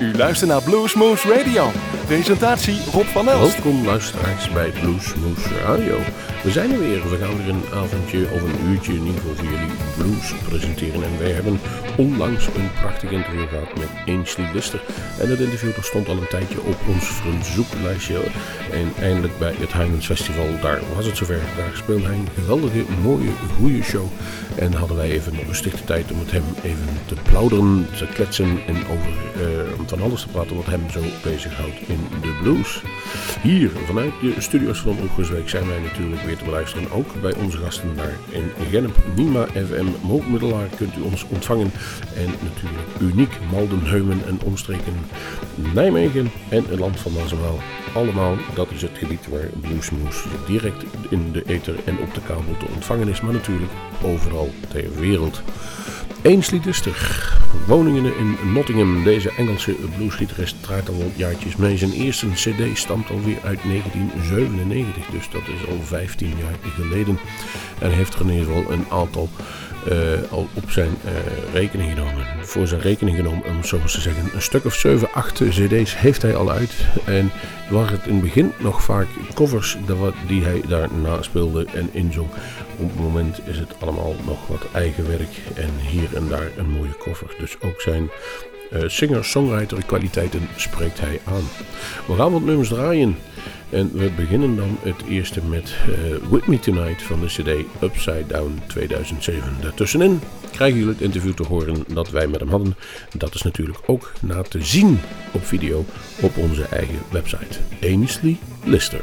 U luistert naar Bluesmoose Radio. Presentatie Rob van Elst. Welkom luisteraars bij Bluesmoose Radio. We zijn er weer. We gaan weer een avondje of een uurtje in ieder geval voor jullie blues presenteren. En wij hebben onlangs een prachtig interview gehad met Aynsley Lister. En dat interview dat stond al een tijdje op ons verzoeklijstje. En eindelijk bij het Highland Festival, daar was het zover. Daar speelde hij een geweldige, mooie, goede show. En hadden wij even nog een stichte tijd om met hem even te plauderen, te kletsen en over van alles te praten wat hem zo bezighoudt in de blues. Hier vanuit de studio's van Oegstgeest zijn wij natuurlijk weer te beluisteren. Ook bij onze gasten daar in Genep, Nima FM, Hoogmiddelaar kunt u ons ontvangen. En natuurlijk uniek Maldenheumen en omstreken, Nijmegen en het land van Maas en Waal. Allemaal, dat is het gebied waar Bluesmoose direct in de ether en op de kabel te ontvangen is. Maar natuurlijk overal ter wereld. Aynsley Lister, woningende in Nottingham. Deze Engelse bluesgitarist draait al wat jaartjes mee. Zijn eerste cd stamt alweer uit 1997, dus dat is al 15 jaar geleden. En heeft er in ieder geval een aantal al op zijn rekening genomen. Voor zijn rekening genomen, om zo eens te zeggen, een stuk of 7, 8 cd's heeft hij al uit. En waren het in het begin nog vaak covers die hij daarna speelde en inzong. Op het moment is het allemaal nog wat eigen werk en hier en daar een mooie cover. Dus ook zijn singer-songwriter kwaliteiten spreekt hij aan. We gaan wat nummers draaien. En we beginnen dan het eerste met With Me Tonight van de cd Upside Down 2007. Daartussenin krijgen jullie het interview te horen dat wij met hem hadden. Dat is natuurlijk ook na te zien op video op onze eigen website. Aynsley Lister.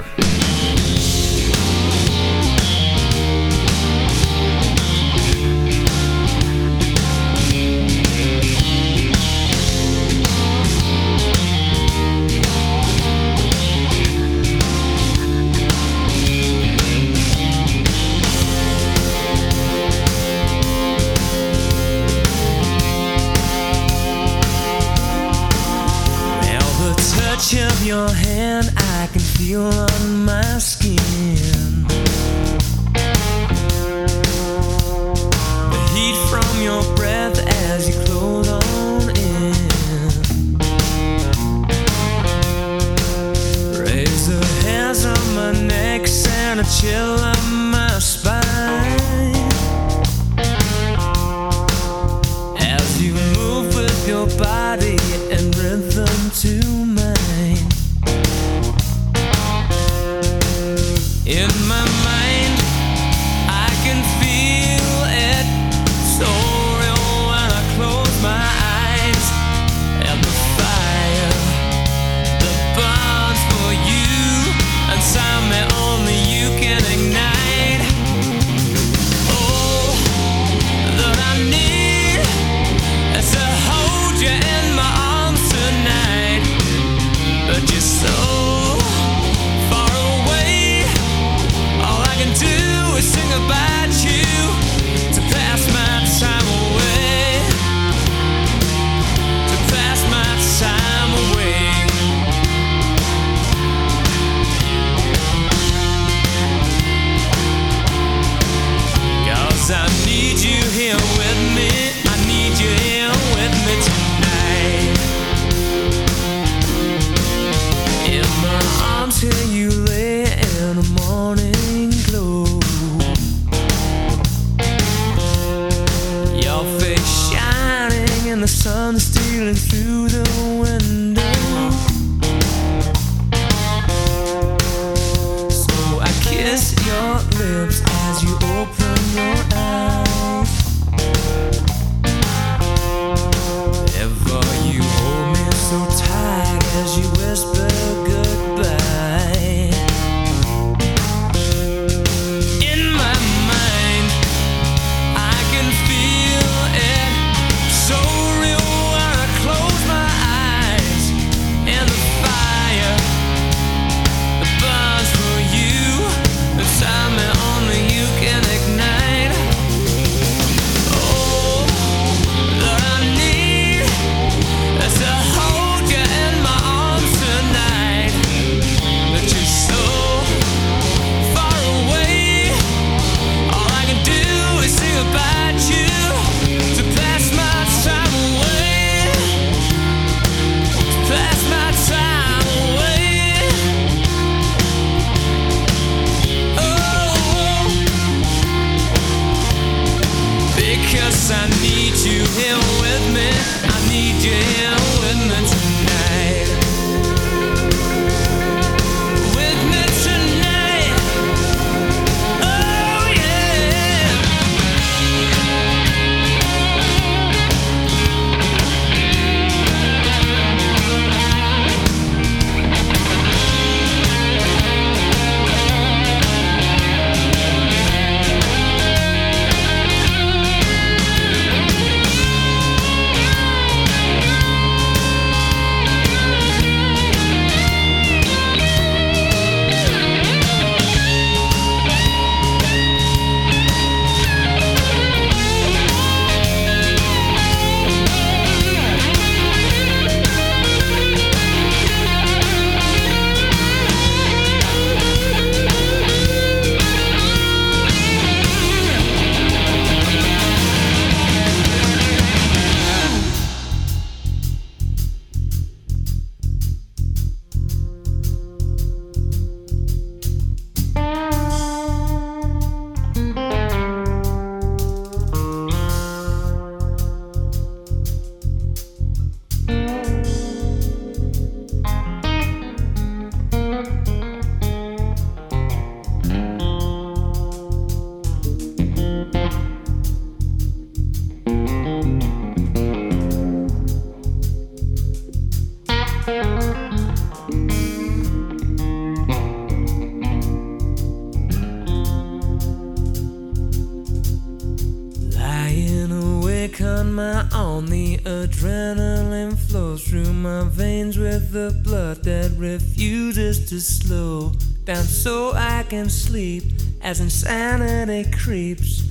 Can sleep as insanity creeps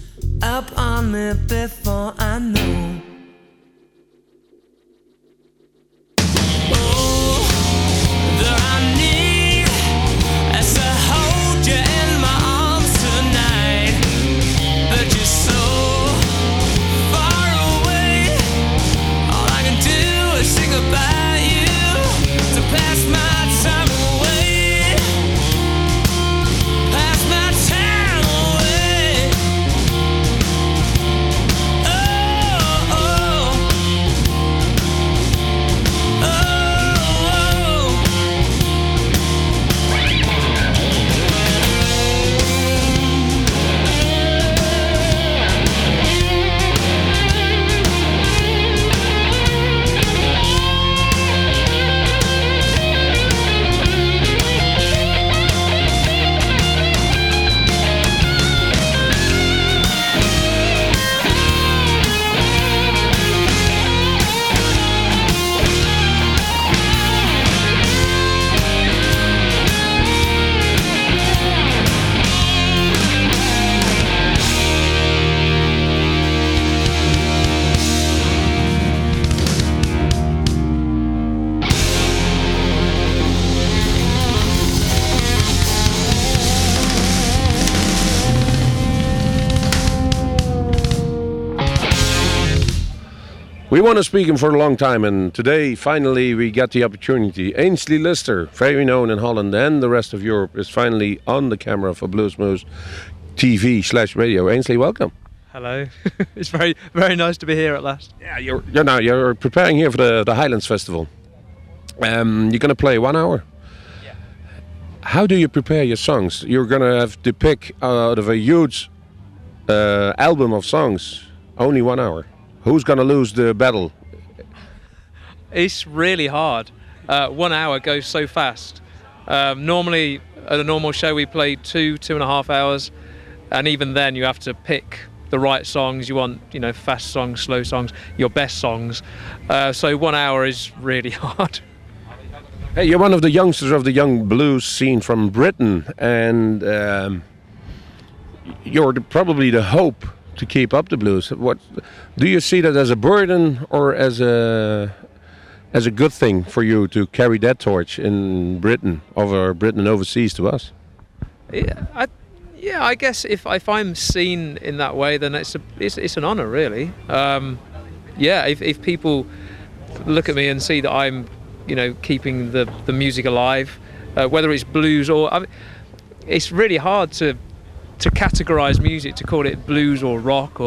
up on me before I know. We want to speak him for a long time, and today, finally, we get the opportunity. Aynsley Lister, very known in Holland and the rest of Europe, is finally on the camera for Bluesmoose TV/radio. Aynsley, welcome. Hello. It's very, very nice to be here at last. Yeah, you're preparing here for the Highlands Festival. You're going to play 1 hour. Yeah. How do you prepare your songs? You're going to have to pick out of a huge album of songs, only 1 hour. Who's going to lose the battle? It's really hard. 1 hour goes so fast. Normally, at a normal show, we play 2.5 hours. And even then, you have to pick the right songs. You want, you know, fast songs, slow songs, your best songs. So 1 hour is really hard. Hey, you're one of the youngsters of the young blues scene from Britain. And you're probably the hope to keep up the blues. What do you see that as a burden or as a good thing for you to carry that torch in Britain, over Britain and overseas to us? Yeah, I guess if I'm seen in that way, then it's an honor, really. If people look at me and see that I'm, you know, keeping the music alive, whether it's blues or it's really hard to categorize music, to call it blues or rock,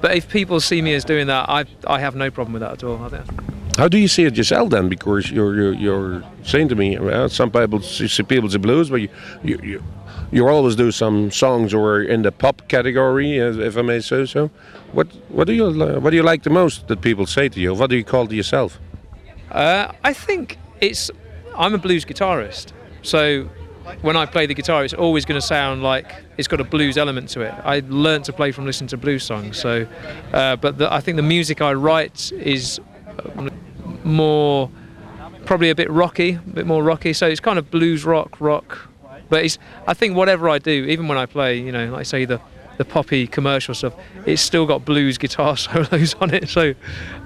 but if people see me as doing that, I have no problem with that at all. I think. How do you see it yourself then? Because you're saying to me, well, some people see people as blues, but you always do some songs or in the pop category, if I may say so. What do you like the most that people say to you? What do you call to yourself? I think I'm a blues guitarist, so when I play the guitar, it's always going to sound like it's got a blues element to it. I learned to play from listening to blues songs, so. I think the music I write is more, probably a bit more rocky. So it's kind of blues rock. But I think whatever I do, even when I play, you know, like I say the poppy commercial stuff, it's still got blues guitar solos on it. So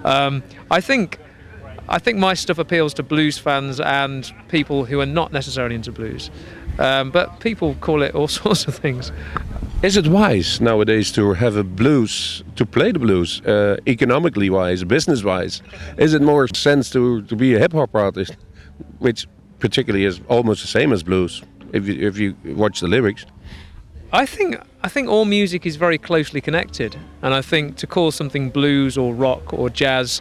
I think my stuff appeals to blues fans and people who are not necessarily into blues. But people call it all sorts of things. Is it wise nowadays to have to play the blues, economically wise, business wise? Is it more sense to be a hip hop artist, which particularly is almost the same as blues, if you watch the lyrics? I think all music is very closely connected, and I think to call something blues or rock or jazz,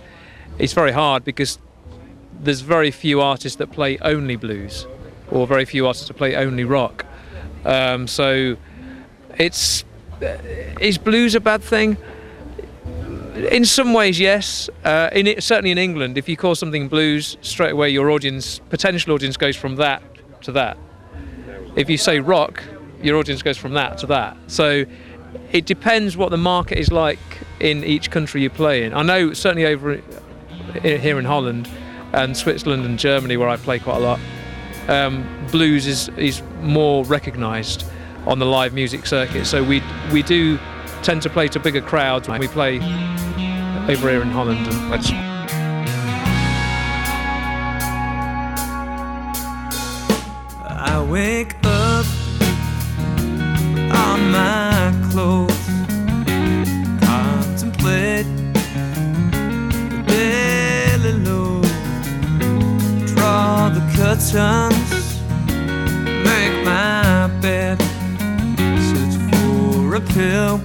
it's very hard because there's very few artists that play only blues, or very few artists that play only rock. So. Is blues a bad thing? In some ways, yes. Certainly in England, if you call something blues, straight away your potential audience goes from that to that. If you say rock, your audience goes from that to that. So it depends what the market is like in each country you play in. I know certainly over here in Holland and Switzerland and Germany, where I play quite a lot, blues is more recognised on the live music circuit, so we do tend to play to bigger crowds when we play over here in Holland. I wake up on my clothes, contemplate the daily load, draw the curtains, make my bed, pill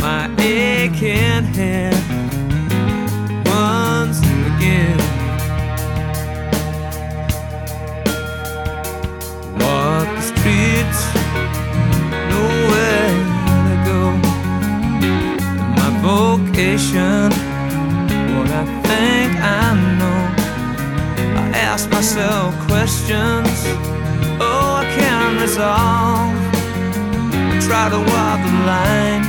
my aching head once again. Walk the streets, nowhere to go. My vocation, what I think I know. I ask myself questions, oh, I can't resolve. Try to walk the line,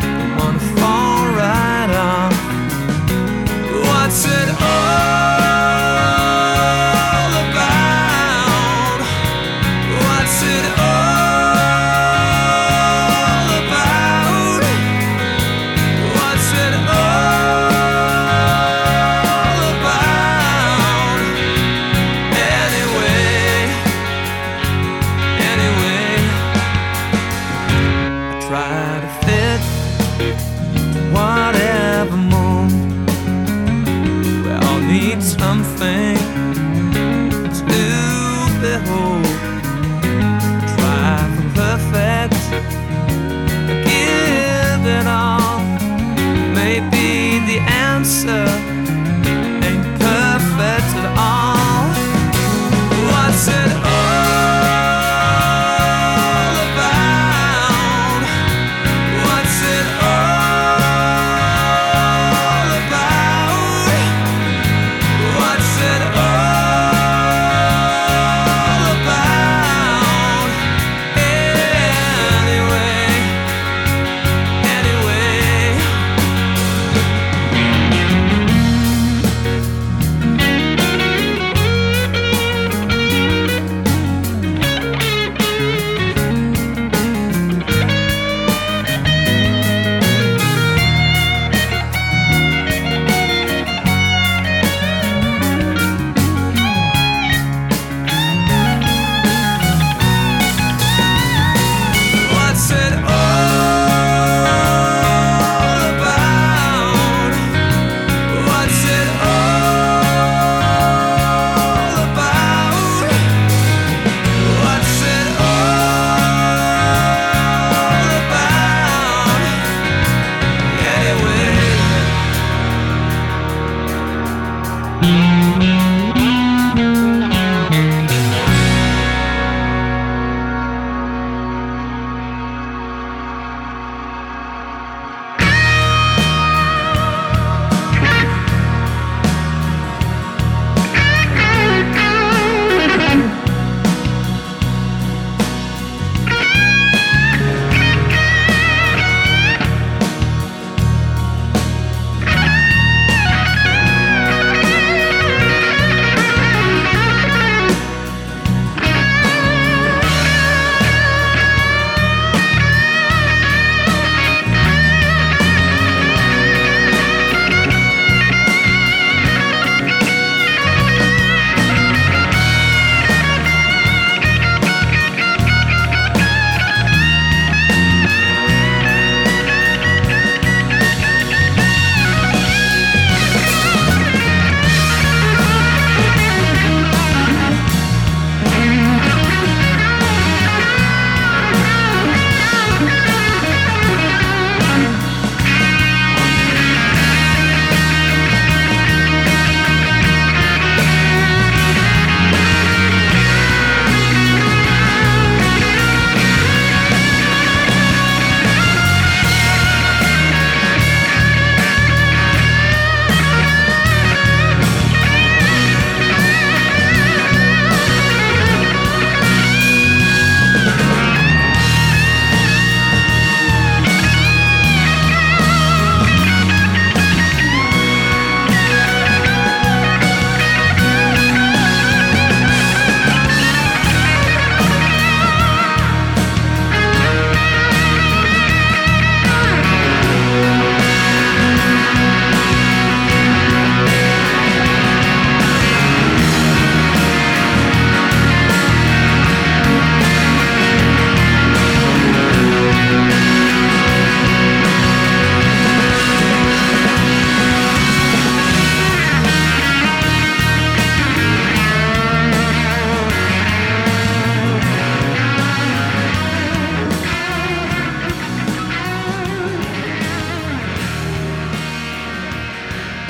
don't wanna fall right off. What's it all about? What's it all about? What's it all about? Anyway. Try to fit whatever mold. We all need something to behold. Try for perfect, give it all. Maybe the answer ain't perfect at all. What's it all? What's it all?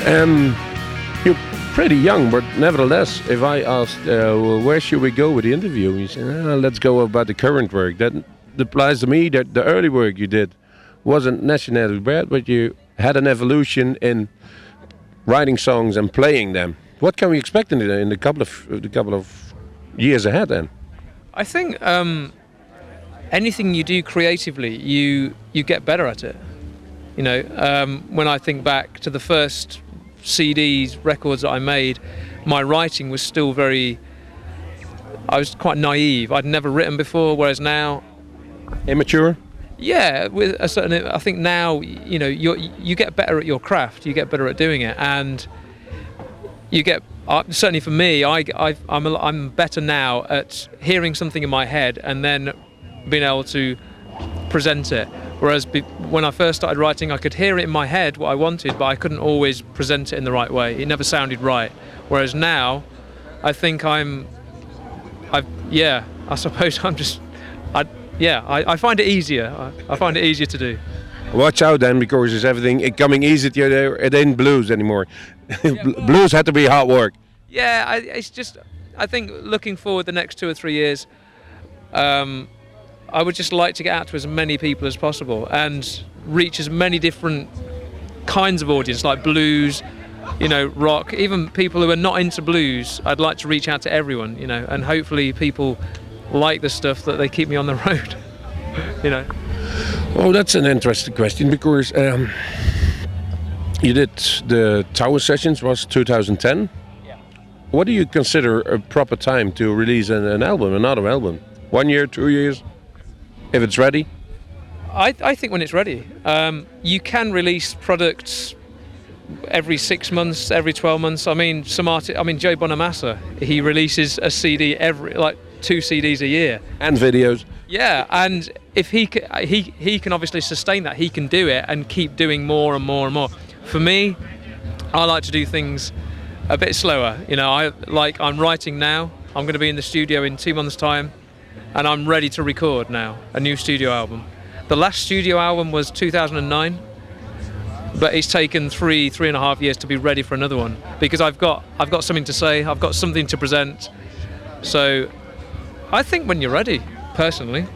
You're pretty young, but nevertheless, if I asked, well, where should we go with the interview? You say, let's go about the current work. That implies to me that the early work you did wasn't necessarily bad, but you had an evolution in writing songs and playing them. What can we expect in the couple of years ahead then? I think anything you do creatively, you get better at it. You know, when I think back to the first CDs, records that I made, my writing was still I was quite naive. I'd never written before, whereas now... Immature? Yeah, with a certain... I think now, you know, you get better at your craft, you get better at doing it, and you get... certainly for me, I'm better now at hearing something in my head and then being able to present it. Whereas when I first started writing, I could hear it in my head what I wanted, but I couldn't always present it in the right way. It never sounded right. Whereas now, I think I find it easier. I find it easier to do. Watch out then, because it's everything coming easy to you there. It ain't blues anymore. Yeah, well, blues had to be hard work. Yeah, I think looking forward the next 2 or 3 years, I would just like to get out to as many people as possible and reach as many different kinds of audience, like blues, you know, rock, even people who are not into blues. I'd like to reach out to everyone, you know, and hopefully people like the stuff that they keep me on the road, you know. Oh, that's an interesting question, because you did the Tower Sessions, was 2010. Yeah. What do you consider a proper time to release an album, another album? 1 year, 2 years? If it's ready? I think when it's ready. You can release products every 6 months, every 12 months. I mean, Joe Bonamassa, he releases a CD like 2 CDs a year. And videos. Yeah, and if he can obviously sustain that, he can do it and keep doing more and more and more. For me, I like to do things a bit slower. You know, I'm writing now. I'm going to be in the studio in 2 months' time. And I'm ready to record now a new studio album. The last studio album was 2009, but it's taken three and a half years to be ready for another one, because I've got something to say, I've got something to present. So I think when you're ready, personally.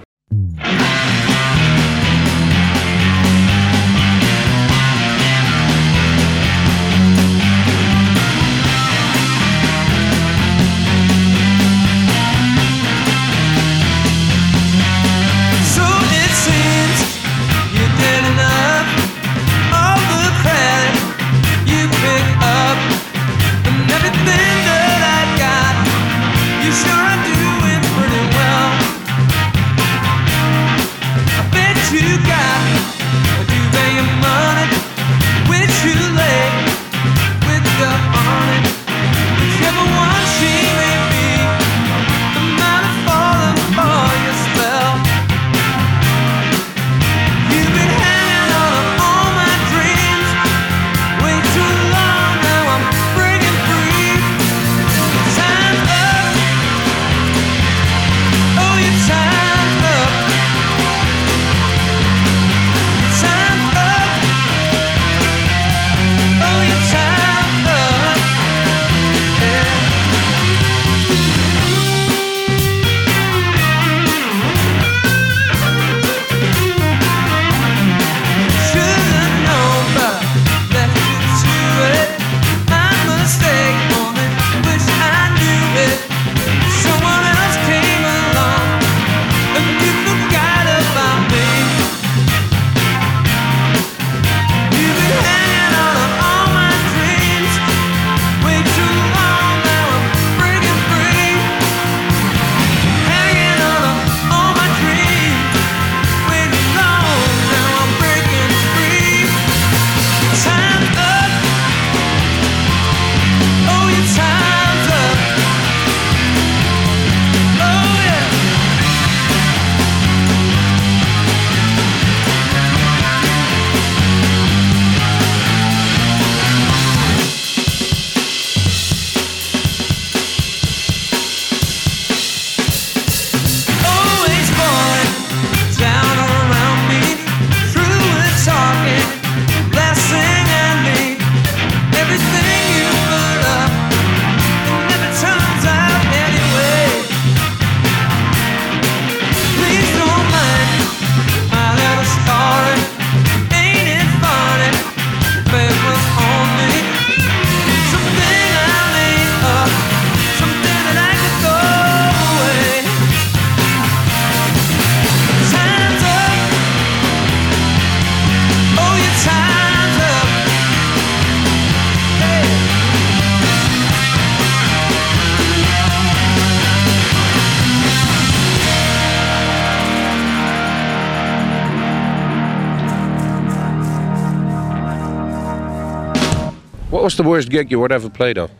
What was the worst gig you would ever played on?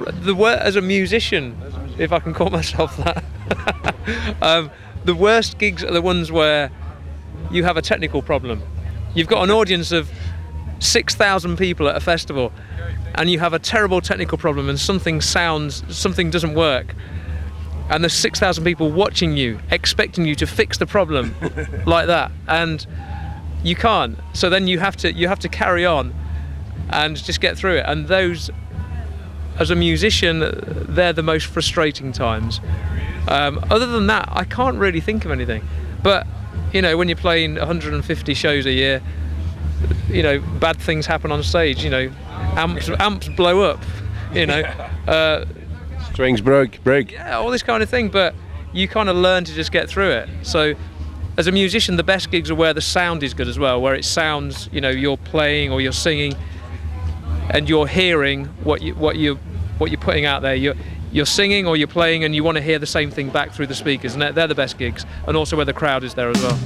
As a musician, if I can call myself that. The worst gigs are the ones where you have a technical problem. You've got an audience of 6,000 people at a festival and you have a terrible technical problem and something doesn't work. And there's 6,000 people watching you, expecting you to fix the problem like that. And you can't. So then you have to carry on and just get through it. And those, as a musician, they're the most frustrating times. Other than that, I can't really think of anything. But, you know, when you're playing 150 shows a year, you know, bad things happen on stage, you know, amps blow up, you know. Strings break. Yeah, all this kind of thing, but you kind of learn to just get through it. So as a musician, the best gigs are where the sound is good as well, where it sounds, you know, you're playing or you're singing and you're hearing what you're putting out there. You're singing or you're playing and you want to hear the same thing back through the speakers, and they're the best gigs, and also where the crowd is there as well.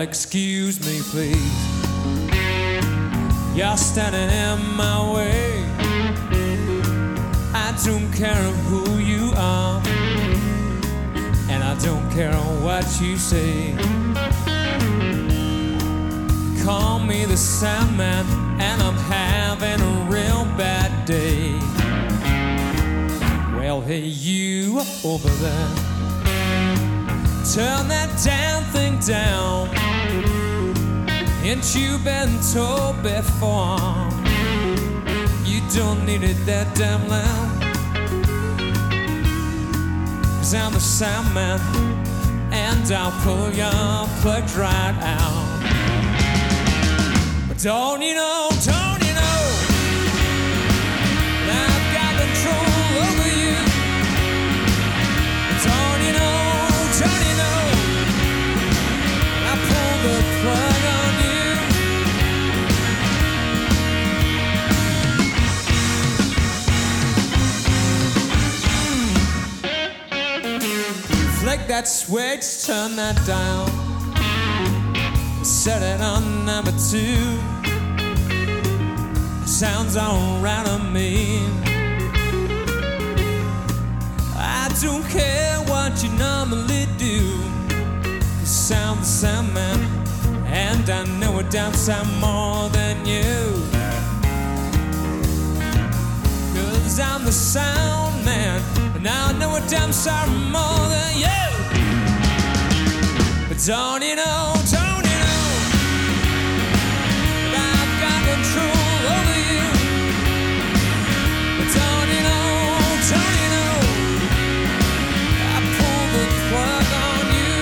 Excuse me, please. You're standing in my way. I don't care who you are, and I don't care what you say. Call me the Sandman, and I'm having a real bad day. Well, hey, you over there, turn that damn thing down. Ain't you been told before? You don't need it that damn loud. 'Cause I'm the Sandman, and I'll pull your plug right out. But don't you know, I've got control over you. But don't you know, I pull the plug on you. Flick that switch, turn that dial, set it on number 2. Sounds alright to me. I don't care what you normally do. You sound the Sandman, and I know it down sound more than you. 'Cause I'm the sound man, and I know a damn sight more than you. But don't you know that I've got control over you. But don't you know, I pull the plug on you.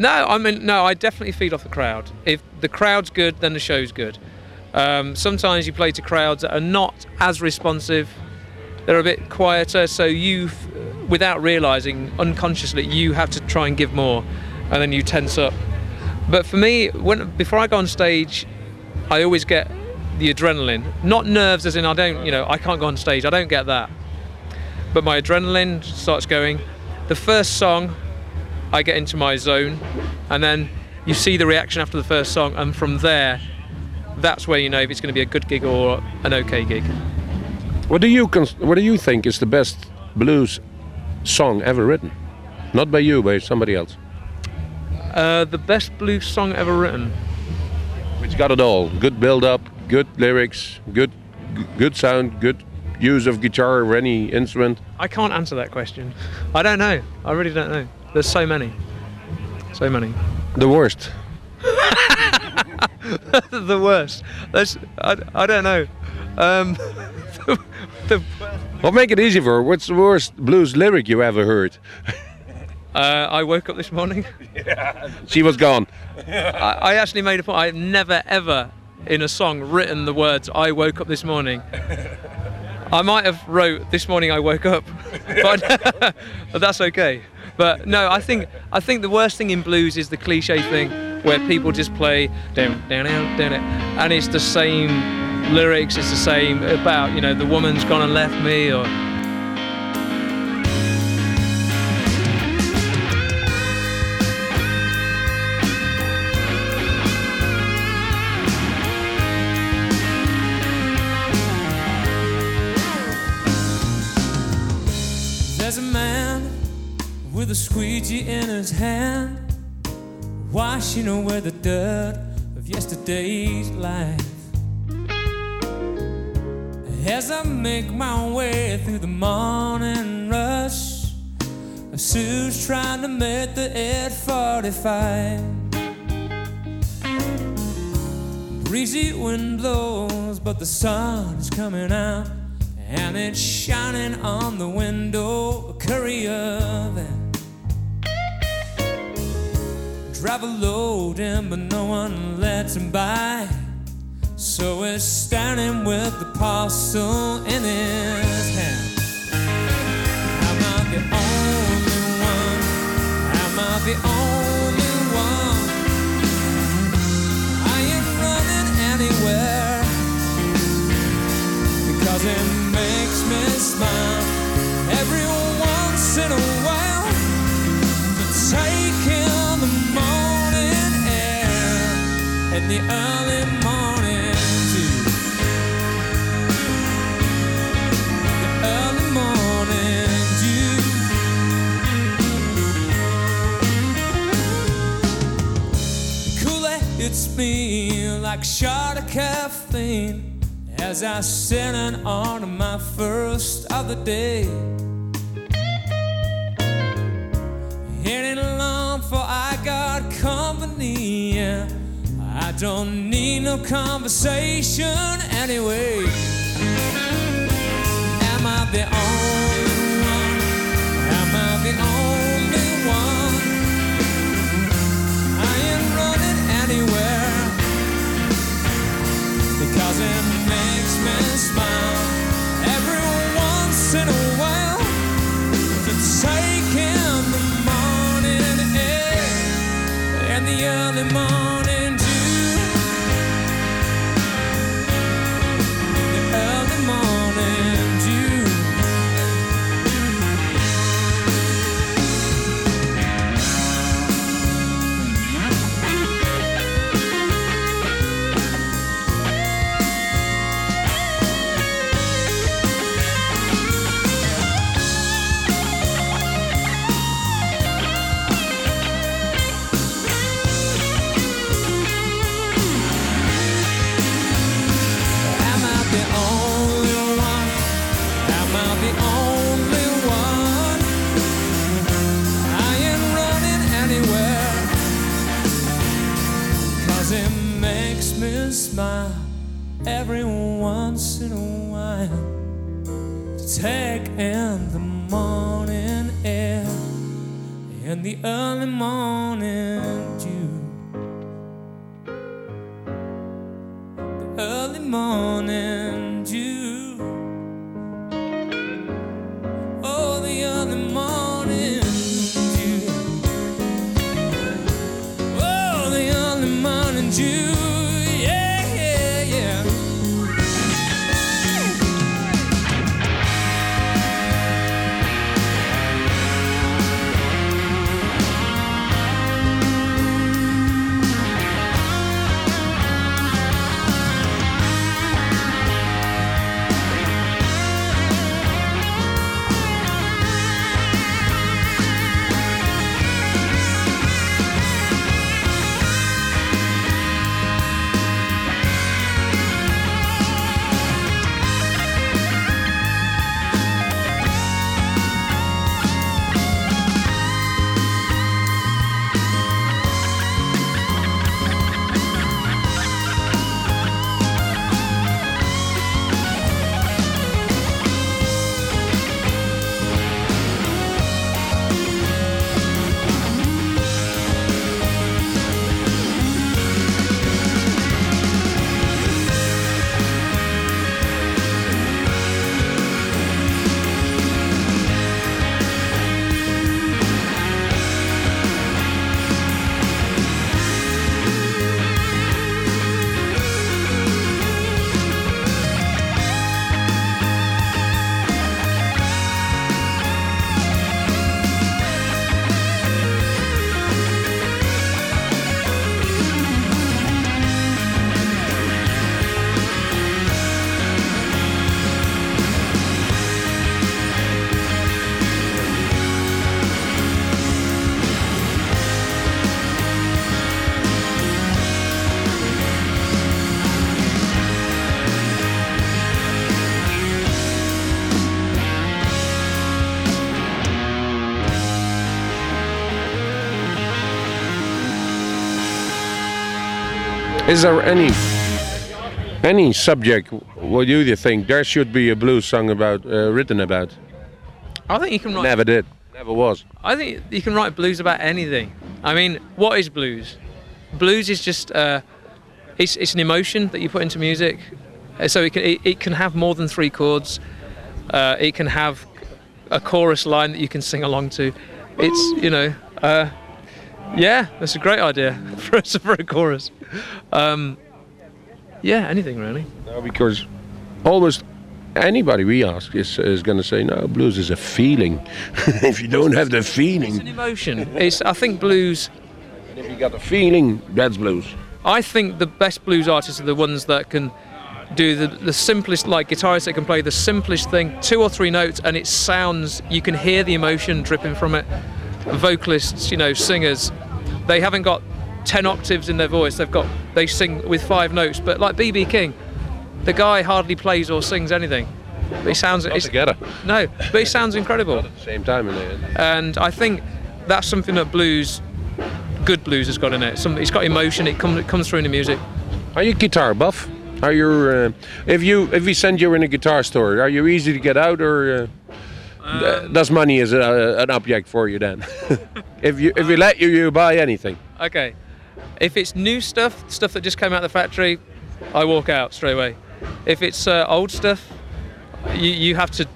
No, I mean, no, I definitely feed off the crowd. If the crowd's good, then the show's good. Sometimes you play to crowds that are not as responsive, they're a bit quieter, so you, without realising, unconsciously, you have to try and give more, and then you tense up. But for me, before I go on stage, I always get the adrenaline. Not nerves, as in I don't, you know, I can't go on stage, I don't get that. But my adrenaline starts going. The first song, I get into my zone, and then you see the reaction after the first song, and from there, that's where you know if it's going to be a good gig or an okay gig. What do you think is the best blues song ever written? Not by you, by somebody else. The best blues song ever written. Which got it all: good build-up, good lyrics, good sound, good use of guitar or any instrument. I can't answer that question. I don't know. I really don't know. There's so many. The worst. The worst. I don't know. Well, make it easy for her. What's the worst blues lyric you ever heard? I woke up this morning. Yeah. She was gone. I actually made a point. I've never ever in a song written the words "I woke up this morning." I might have wrote "This morning I woke up," but that's okay. But no, I think the worst thing in blues is the cliche thing where people just play down, and it's the same lyrics, it's the same about, you know, the woman's gone and left me, or. With a squeegee in his hand, washing away the dirt of yesterday's life. As I make my way through the morning rush, Sue's trying to make the 8:45. Breezy wind blows, but the sun is coming out, and it's shining on the window, a curry oven. Driver load him, but no one lets him by. So he's standing with the parcel in his hand. I'm not the only one. I'm not the only one. I ain't running anywhere, because it makes me smile every once in a while to take it. In the early morning too. The early morning dew. Kool-Aid hits me like a shot of caffeine as I sit and order my first of the day. It ain't long for I got company, yeah. I don't need no conversation anyway. Am I the only one? Am I the only one? I ain't running anywhere, because it makes me smile every once in a while to take in the morning air and the early morning. every once in a while to take in the morning air and the early morning dew, the early morning dew, oh, the early morning. You, yeah, yeah, yeah. Is there any subject what you think there should be a blues song about written about? I think you can write. Never did. Never was. I think you can write blues about anything. I mean, what is blues? Blues is just it's an emotion that you put into music. So it can have more than three chords. It can have a chorus line that you can sing along to. It's, you know. Yeah, that's a great idea for a chorus. Yeah, anything really. No, because almost anybody we ask is going to say, no, blues is a feeling. If you don't have the feeling... It's an emotion. I think blues... And if you got a feeling, that's blues. I think the best blues artists are the ones that can do the simplest, like guitarists that can play the simplest thing, two or three notes, and it sounds, you can hear the emotion dripping from it. Vocalists, you know, singers, they haven't got 10 octaves in their voice, they sing with five notes, but like BB King, the guy hardly plays or sings anything. But he sounds... Not together. No, but he sounds incredible. At the same time in there. And I think that's something that blues, good blues has got in it. It's got emotion, it comes through in the music. Are you guitar buff? Are you... if we send you in a guitar store, are you easy to get out or... Does money is an object for you then? if we let you buy anything. Okay. If it's new stuff that just came out of the factory, I walk out straight away. If it's old stuff, you have to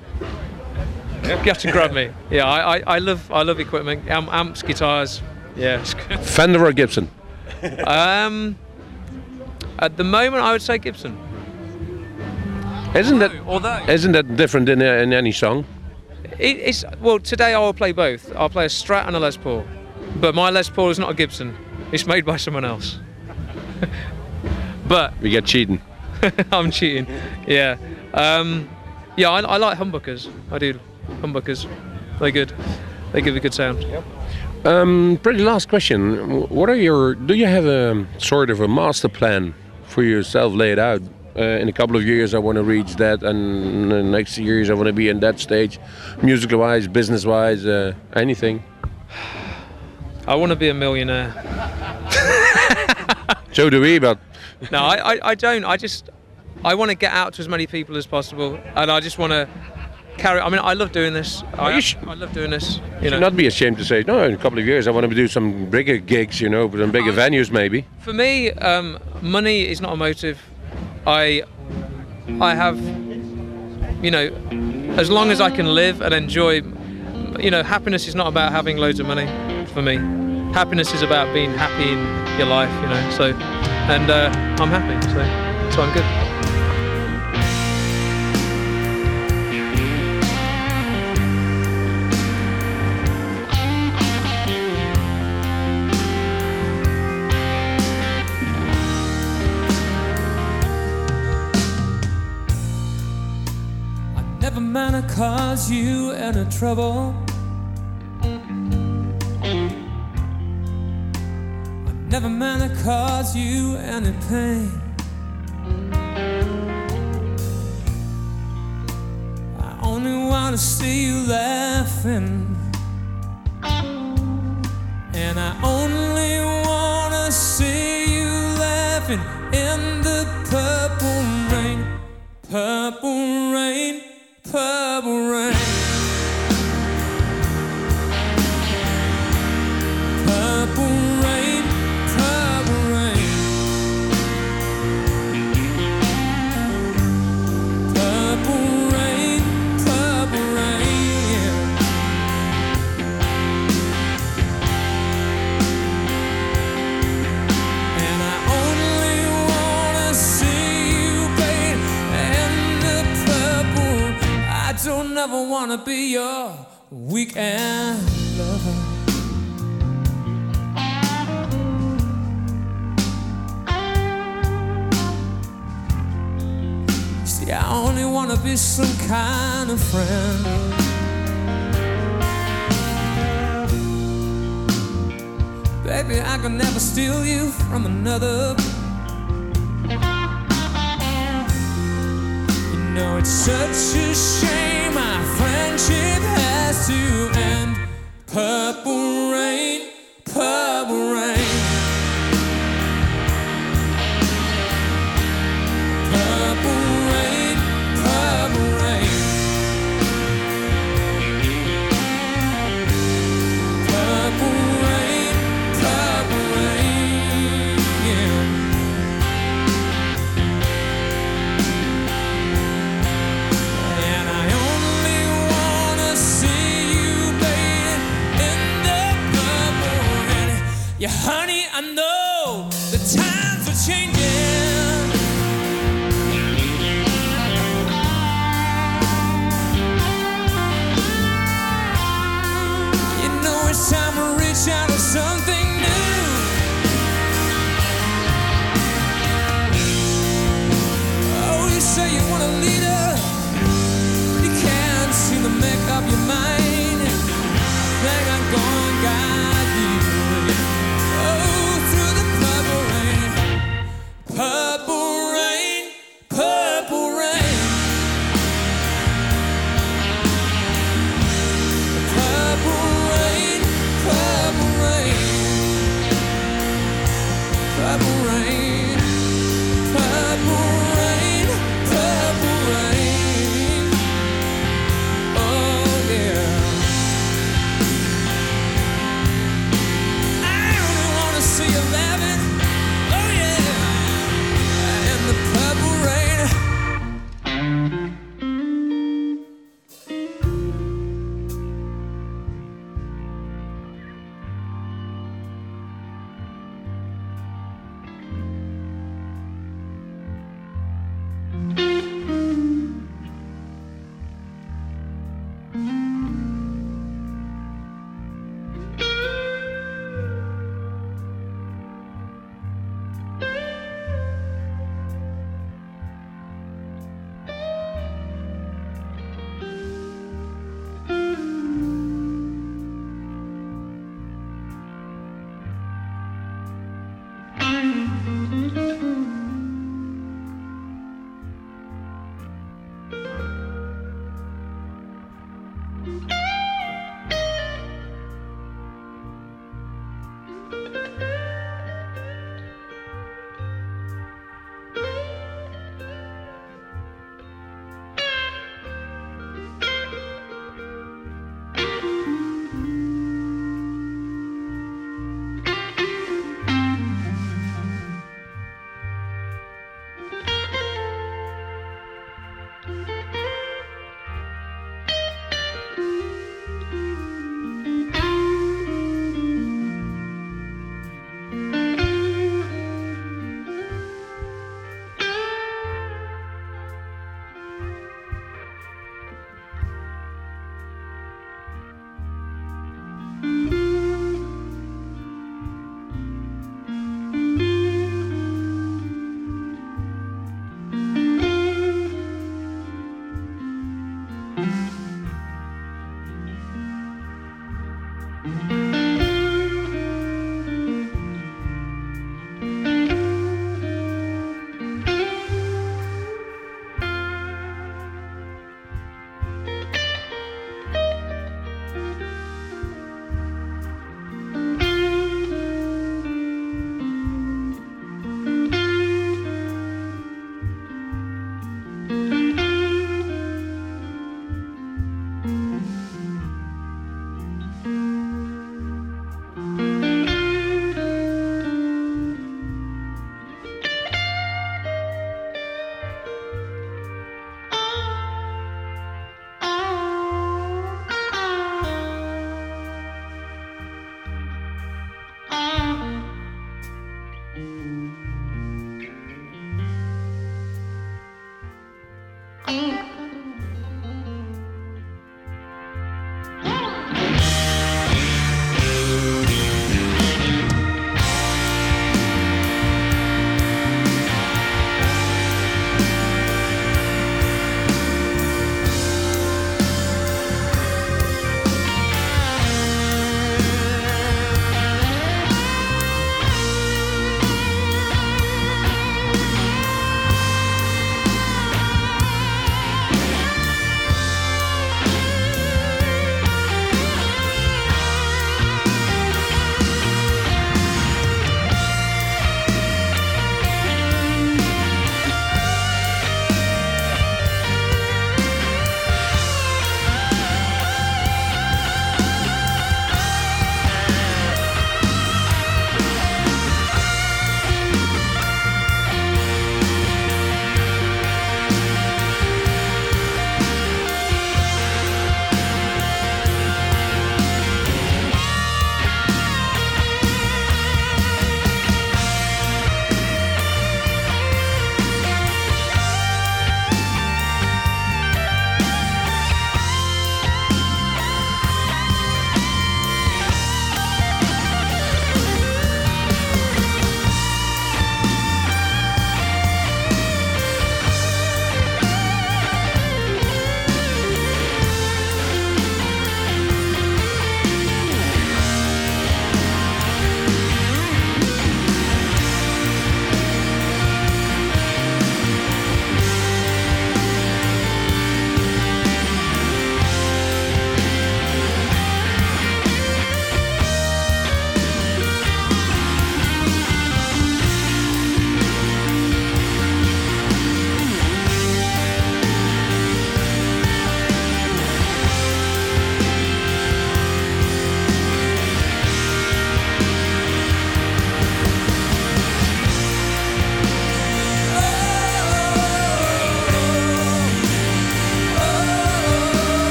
grab me. Yeah, I love equipment, amps, guitars. Yeah. Fender or Gibson? At the moment, I would say Gibson. Isn't that different in any song? Well, today I will play both. I'll play a Strat and a Les Paul. But my Les Paul is not a Gibson. It's made by someone else. But... We get cheating. I'm cheating, yeah. Yeah, I like humbuckers. I do. Humbuckers. They're good. They give a good sound. Yep. Pretty last question. Do you have a sort of a master plan for yourself laid out? In a couple of years I want to reach that, and in the next years I want to be in that stage, musical wise, business wise, anything. I want to be a millionaire. So do we, but... No, I don't. I just, I want to get out to as many people as possible, and I just want to carry. I mean, I love doing this. I love doing this. You should not be ashamed to say, no, in a couple of years I want to do some bigger gigs, you know, but in bigger venues maybe. For me, money is not a motive. I have, you know, as long as I can live and enjoy, you know, happiness is not about having loads of money for me. Happiness is about being happy in your life, you know, so, and I'm happy, so I'm good. Cause you any trouble. I never meant to cause you any pain. I only want to see you laughing, and I only want to see you laughing in the purple rain, purple rain. Purple rain, purple rain, purple rain, purple rain, purple rain. And I only wanna see you, babe, in the purple. I don't ever want to be your weekend lover. See, I only want to be some kind of friend. Baby, I can never steal you from another. No, it's such a shame our friendship has to end. Purple rain, purple rain. Purple rain, purple rain. Purple rain, purple rain, yeah. Yeah, honey, I know the times are changing. You know it's time to reach out to something new. Oh, you say you want a leader, but you can't seem to make up your mind. Like I'm gonna guide you. Purple rain, purple rain. Purple rain, purple rain. Purple rain, purple rain, purple rain. Oh yeah. I only wanna see you laughing. Oh yeah.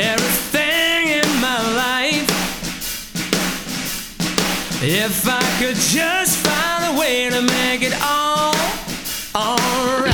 everything in my life. If I could just find a way to make it all right.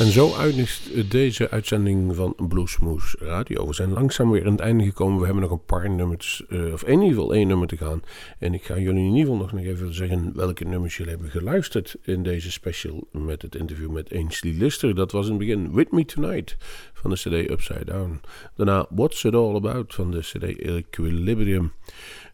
En zo eindigt deze uitzending van Bluesmoose Radio. We zijn langzaam weer aan het einde gekomen. We hebben nog een paar nummers, of in ieder geval één nummer te gaan. En ik ga jullie in ieder geval nog even zeggen welke nummers jullie hebben geluisterd in deze special met het interview met Aynsley Lister. Dat was in het begin With Me Tonight van de cd Upside Down. Daarna What's It All About van de cd Equilibrium.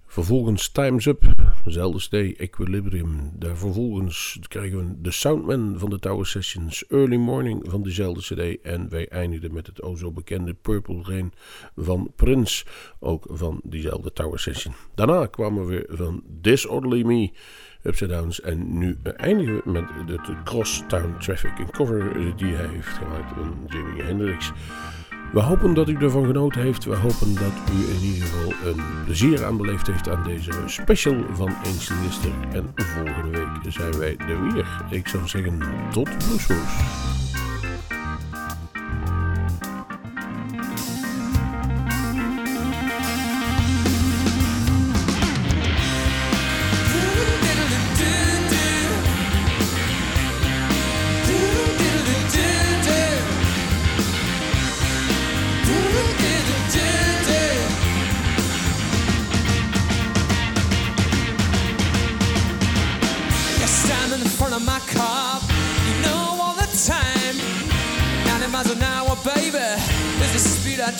Vervolgens Time's Up, dezelfde cd, Equilibrium. Daar vervolgens krijgen we de Soundman van de Tower Sessions, Early Morning van dezelfde cd. En wij eindigen met het o zo bekende Purple Rain van Prince, ook van diezelfde Tower Session. Daarna kwamen we van Disorderly Me, Upside Downs. En nu eindigen we met de Crosstown Traffic, een cover die hij heeft gemaakt van Jimi Hendrix. We hopen dat u ervan genoten heeft. We hopen dat u in ieder geval een plezier aan beleefd heeft aan deze special van Aynsley Lister. En volgende week zijn wij er weer. Ik zou zeggen, tot Bluesmoose.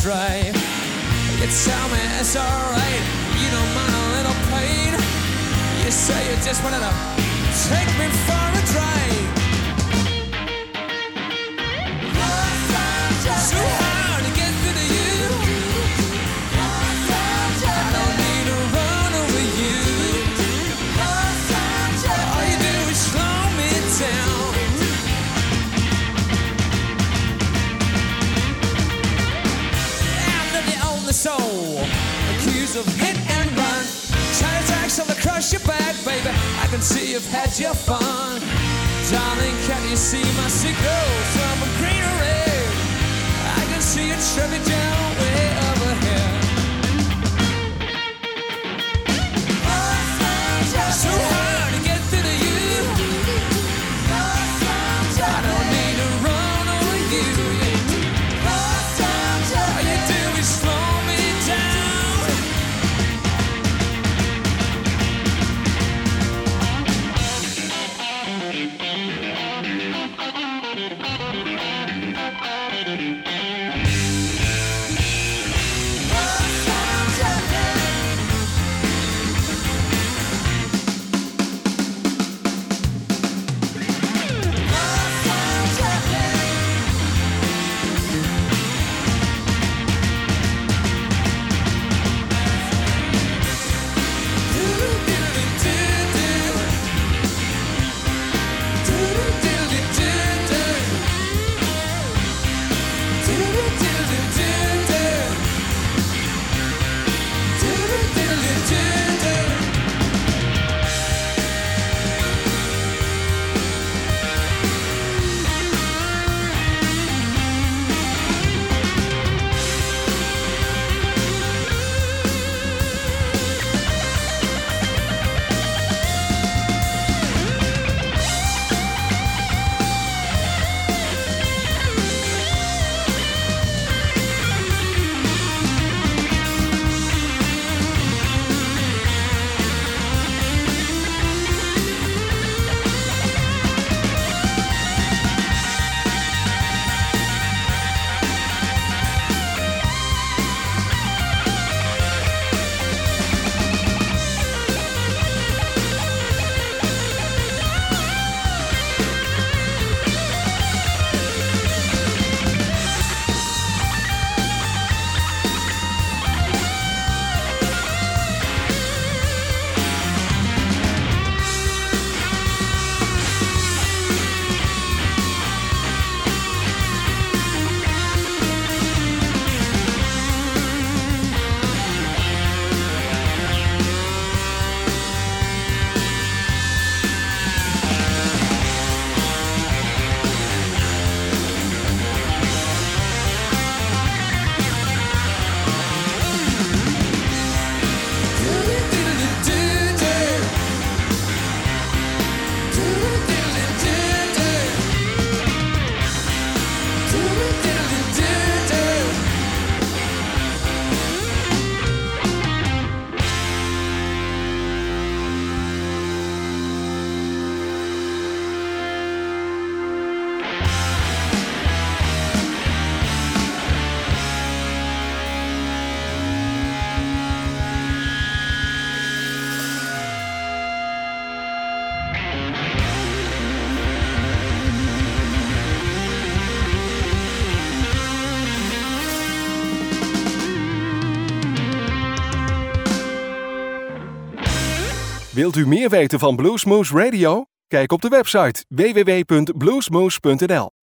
Drive. You tell me it's alright, you don't mind a little pain. You say you just wanted to take me for a drive. So hard to get through to you. I don't need to run over you. All you do is slow me down. Soul, accused of hit and run, trying to tax on the crush your back, baby. I can see you've had your fun, darling. Can you see my signals from a green or red? I can see it Chevy down way over here. So hard to get through to you. I don't need to run over you. All you do is slow. Wilt u meer weten van Bluesmoose Radio? Kijk op de website www.bluesmoose.nl.